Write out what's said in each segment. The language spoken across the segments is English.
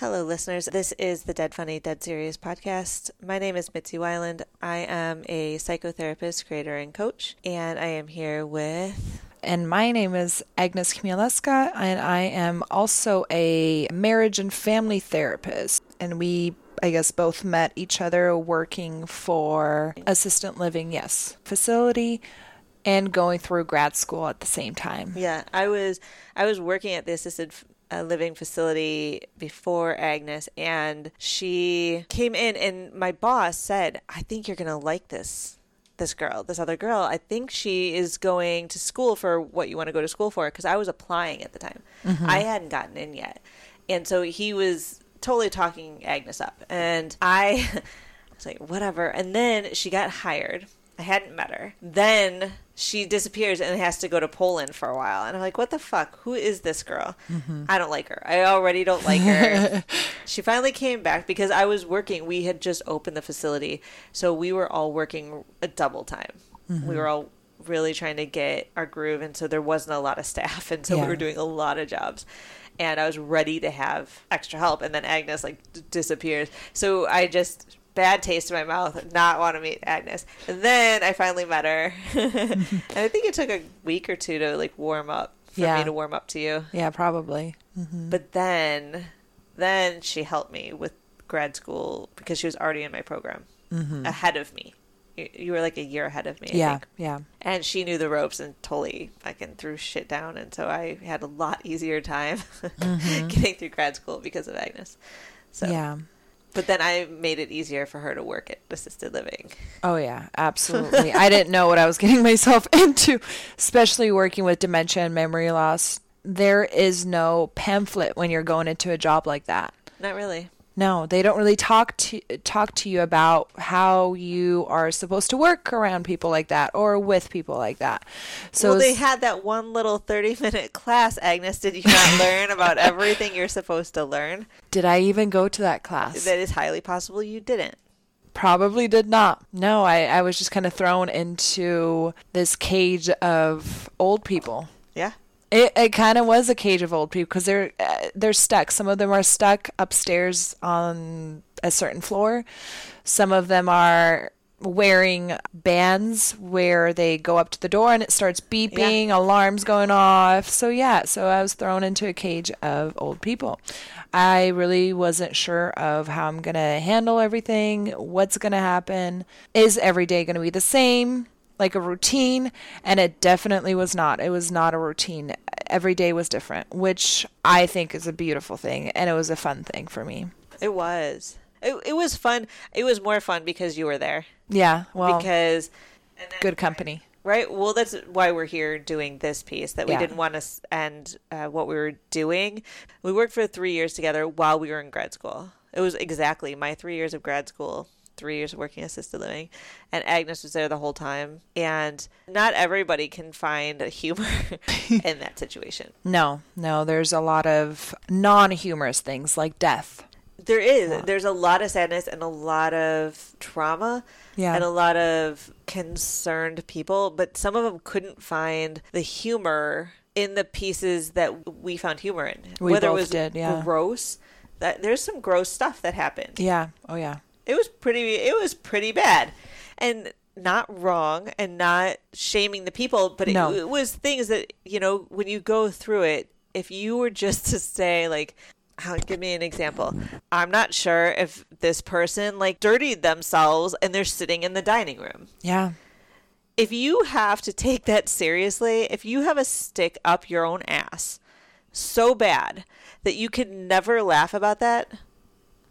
Hello, listeners. This is the Dead Funny, Dead Serious podcast. My name is Mitzi Weiland. I am a psychotherapist, creator, and coach, and I am here with... And my name is Agnes Chmieleska, and I am also a marriage and family therapist. And we, I guess, both met each other working for assistant living, yes, facility, and going through grad school at the same time. Yeah, I was working at the assisted living facility before Agnes, and she came in and my boss said, I think you're going to like this other girl. I think she is going to school for what you want to go to school for, because I was applying at the time. Mm-hmm. I hadn't gotten in yet. And so he was totally talking Agnes up, and I was like, whatever. And then she got hired. I hadn't met her. Then she disappears and has to go to Poland for a while. And I'm like, what the fuck? Who is this girl? Mm-hmm. I don't like her. I already don't like her. She finally came back because I was working. We had just opened the facility. So we were all working a double time. Mm-hmm. We were all really trying to get our groove. And so there wasn't a lot of staff. And so we were doing a lot of jobs. And I was ready to have extra help. And then Agnes disappears. So I just... bad taste in my mouth, not want to meet Agnes. And then I finally met her. And I think it took a week or two to warm up for me to warm up to you. Yeah, probably. Mm-hmm. But then she helped me with grad school because she was already in my program ahead of me. You were a year ahead of me, I think. Yeah. And she knew the ropes and totally threw shit down. And so I had a lot easier time getting through grad school because of Agnes. So yeah. But then I made it easier for her to work at assisted living. Oh, yeah, absolutely. I didn't know what I was getting myself into, especially working with dementia and memory loss. There is no pamphlet when you're going into a job like that. Not really. No, they don't really talk to you about how you are supposed to work around people like that or with people like that. So they had that one little 30-minute class, Agnes. Did you not learn about everything you're supposed to learn? Did I even go to that class? That is highly possible you didn't. Probably did not. No, I was just thrown into this cage of old people. Yeah. It kind of was a cage of old people because they're stuck. Some of them are stuck upstairs on a certain floor. Some of them are wearing bands where they go up to the door and it starts beeping, alarms going off. So I was thrown into a cage of old people. I really wasn't sure of how I'm going to handle everything, what's going to happen. Is every day going to be the same? Like a routine, and it definitely was not. It was not a routine. Every day was different, which I think is a beautiful thing, and it was a fun thing for me. It was. It was fun. It was more fun because you were there. Yeah, well, because good company. Right? Well, that's why we're here doing this piece, that we didn't want to end what we were doing. We worked for 3 years together while we were in grad school. It was exactly my 3 years of grad school. 3 years of working assisted living, and Agnes was there the whole time. And not everybody can find a humor in that situation. No, there's a lot of non-humorous things like death. There is. Yeah. There's a lot of sadness and a lot of trauma and a lot of concerned people, but some of them couldn't find the humor in the pieces that we found humor in. Whether it was gross. There's some gross stuff that happened. Yeah. Oh, yeah. It was pretty bad, and not wrong, and not shaming the people, but it was things that, when you go through it, if you were just to say give me an example. I'm not sure if this person dirtied themselves and they're sitting in the dining room. Yeah. If you have to take that seriously, if you have a stick up your own ass so bad that you can never laugh about that,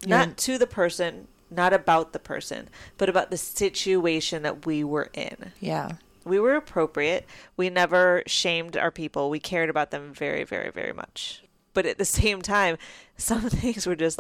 not to the person, not about the person, but about the situation that we were in. Yeah. We were appropriate. We never shamed our people. We cared about them very, very, very much. But at the same time, some things were just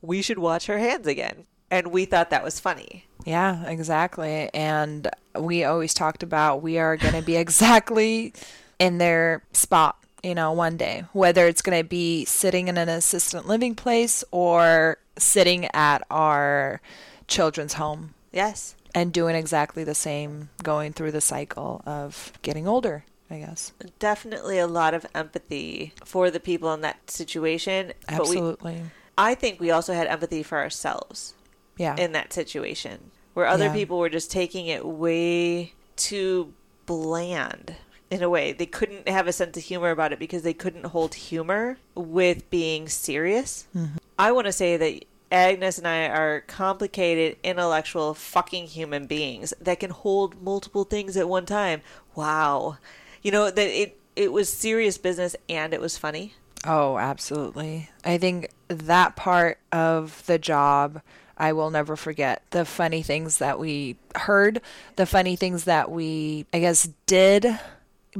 we should wash her hands again. And we thought that was funny. Yeah, exactly. And we always talked about we are going to be exactly in their spot. One day, whether it's going to be sitting in an assisted living place or sitting at our children's home. Yes. And doing exactly the same, going through the cycle of getting older, I guess. Definitely a lot of empathy for the people in that situation. Absolutely. I think we also had empathy for ourselves in that situation where other people were just taking it way too bland in a way. They couldn't have a sense of humor about it because they couldn't hold humor with being serious. Mm-hmm. I want to say that Agnes and I are complicated, intellectual, fucking human beings that can hold multiple things at one time. Wow. You know, that it was serious business and it was funny. Oh, absolutely. I think that part of the job, I will never forget. The funny things that we heard, the funny things that we, I guess, did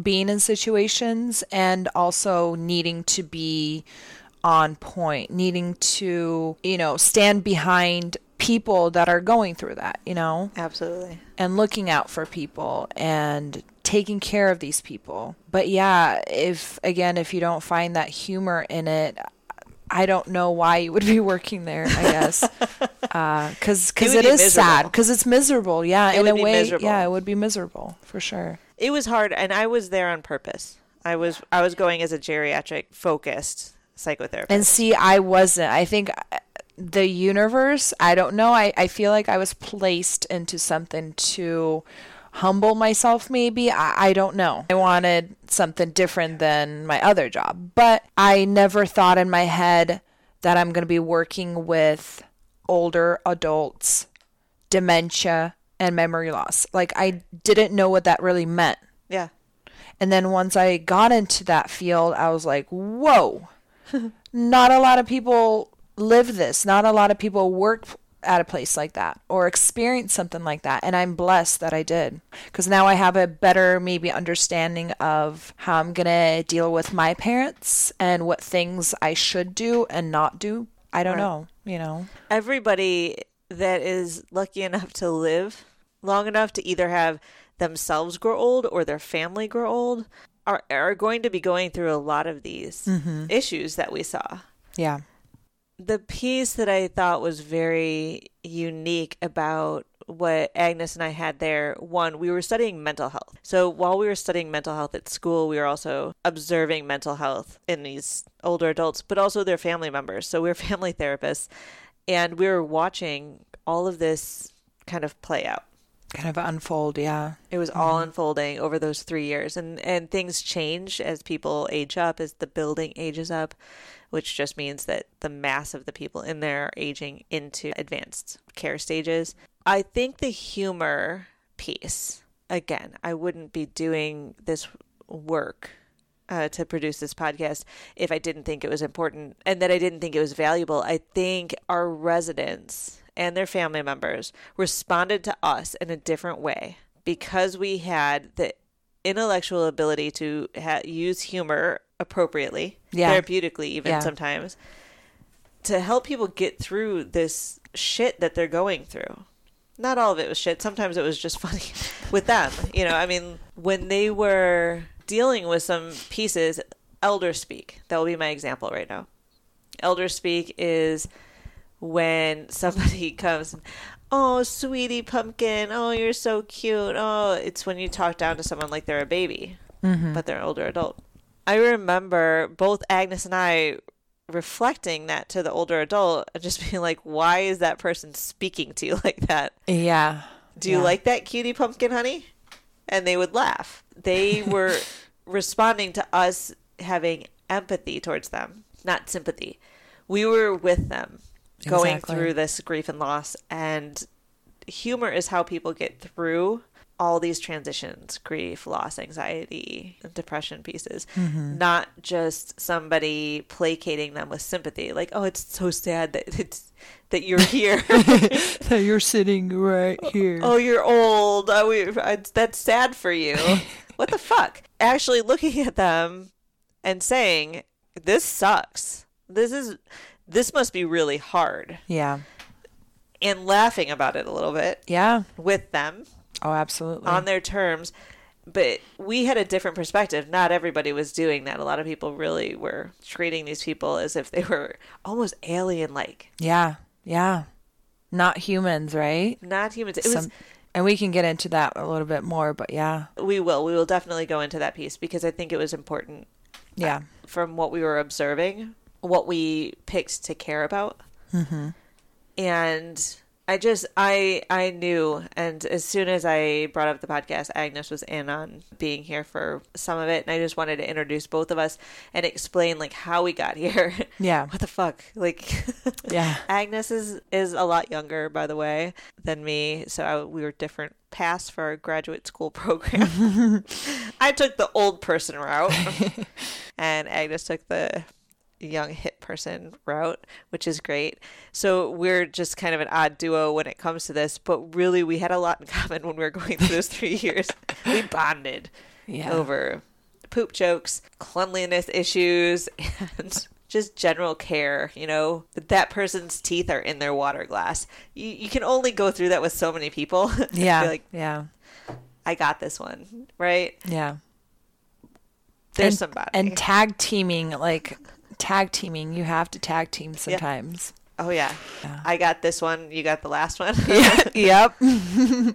being in situations, and also needing to be on point, needing to, you know, stand behind people that are going through that, you know? Absolutely. And looking out for people and taking care of these people. But yeah, if you don't find that humor in it, I don't know why you would be working there, I guess. Because it is sad. Because it's miserable. Yeah, in a way. Yeah, it would be miserable for sure. It was hard, and I was there on purpose. I was going as a geriatric focused psychotherapist. And see, I wasn't. I think the universe, I don't know. I feel like I was placed into something to humble myself, maybe. I don't know. I wanted something different than my other job, but I never thought in my head that I'm going to be working with older adults, dementia, and memory loss. Like, I didn't know what that really meant. Yeah. And then once I got into that field, I was like, whoa, not a lot of people live this. Not a lot of people work at a place like that or experience something like that. And I'm blessed that I did, because now I have a better maybe understanding of how I'm going to deal with my parents and what things I should do and not do. I don't know, you know. Everybody that is lucky enough to live long enough to either have themselves grow old or their family grow old are going to be going through a lot of these issues that we saw. Yeah. The piece that I thought was very unique about what Agnes and I had there, one, we were studying mental health. So while we were studying mental health at school, we were also observing mental health in these older adults, but also their family members. So we were family therapists, and we were watching all of this kind of play out. Kind of unfold, yeah. It was all unfolding over those 3 years. And things change as people age up, as the building ages up, which just means that the mass of the people in there are aging into advanced care stages. I think the humor piece, again, I wouldn't be doing this work to produce this podcast if I didn't think it was important and that I didn't think it was valuable. I think our residents and their family members responded to us in a different way because we had the intellectual ability to use humor appropriately, therapeutically even sometimes, to help people get through this shit that they're going through. Not all of it was shit. Sometimes it was just funny with them. You know, I mean, when they were dealing with some pieces, Elder Speak, that will be my example right now. Elder Speak is when somebody comes, oh, sweetie pumpkin, oh, you're so cute. Oh, it's when you talk down to someone like they're a baby, but they're an older adult. I remember both Agnes and I reflecting that to the older adult and just being like, why is that person speaking to you like that? Yeah. Do you like that cutie pumpkin, honey? And they would laugh. They were responding to us having empathy towards them, not sympathy. We were with them going through this grief and loss, and humor is how people get through all these transitions, grief, loss, anxiety, depression pieces, not just somebody placating them with sympathy. Like, oh, it's so sad that you're here. That you're sitting right here. Oh, you're old. That's sad for you. What the fuck? Actually looking at them and saying, this sucks. This must be really hard. Yeah. And laughing about it a little bit. Yeah. With them. Oh, absolutely. On their terms. But we had a different perspective. Not everybody was doing that. A lot of people really were treating these people as if they were almost alien-like. Yeah. Yeah. Not humans, right? Not humans. And we can get into that a little bit more, but yeah. We will. We will definitely go into that piece because I think it was important. Yeah. From what we were observing what we picked to care about. Mm-hmm. And I knew. And as soon as I brought up the podcast, Agnes was in on being here for some of it. And I just wanted to introduce both of us and explain like how we got here. Yeah. What the fuck? Like, yeah. Agnes is a lot younger, by the way, than me. So we were different paths for our graduate school program. I took the old person route and Agnes took the young hip person route, which is great. So we're just kind of an odd duo when it comes to this, but really we had a lot in common when we were going through those 3 years. We bonded over poop jokes, cleanliness issues, and just general care. You know, that person's teeth are in their water glass. You can only go through that with so many people. Yeah. Like, yeah, I got this one, right? Yeah. There's somebody. And tag teaming, you have to tag team sometimes. Yeah. Oh yeah. I got this one, you got the last one. Yep. And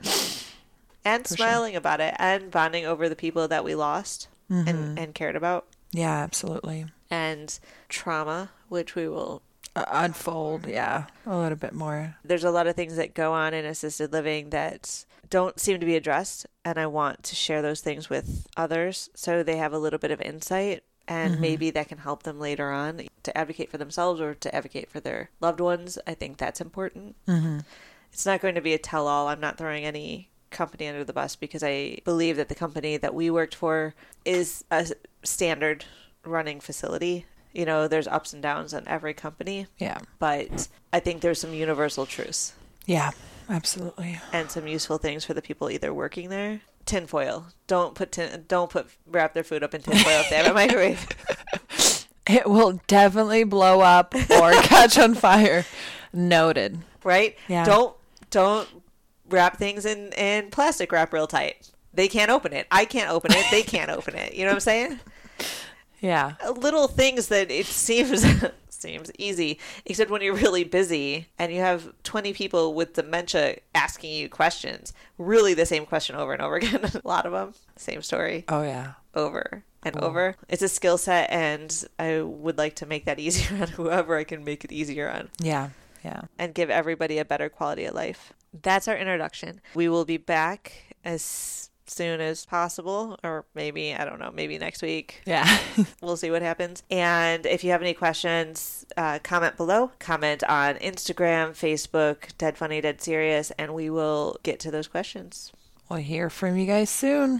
for smiling about it and bonding over the people that we lost and cared about. Yeah, absolutely. And trauma, which we will unfold a little bit more. There's a lot of things that go on in assisted living that don't seem to be addressed, and I want to share those things with others so they have a little bit of insight. And maybe that can help them later on to advocate for themselves or to advocate for their loved ones. I think that's important. Mm-hmm. It's not going to be a tell-all. I'm not throwing any company under the bus because I believe that the company that we worked for is a standard running facility. You know, there's ups and downs on every company. Yeah. But I think there's some universal truths. Yeah, absolutely. And some useful things for the people either working there. Tinfoil. Don't wrap their food up in tinfoil if they have a microwave. It will definitely blow up or catch on fire. Noted. Right? Yeah. Don't wrap things in plastic wrap real tight. They can't open it. I can't open it. They can't open it. You know what I'm saying? Yeah. Little things that it seems easy, except when you're really busy and you have 20 people with dementia asking you questions, really the same question over and over again. A lot of them, same story. Oh yeah, over and over. It's a skill set, and I would like to make that easier on whoever I can make it easier on. Yeah And give everybody a better quality of life. That's our introduction. We will be back as soon as possible, or maybe, I don't know, maybe next week. Yeah. We'll see what happens. And if you have any questions, comment below. Comment on Instagram, Facebook, Dead Funny, Dead Serious, and we will get to those questions. We'll hear from you guys soon.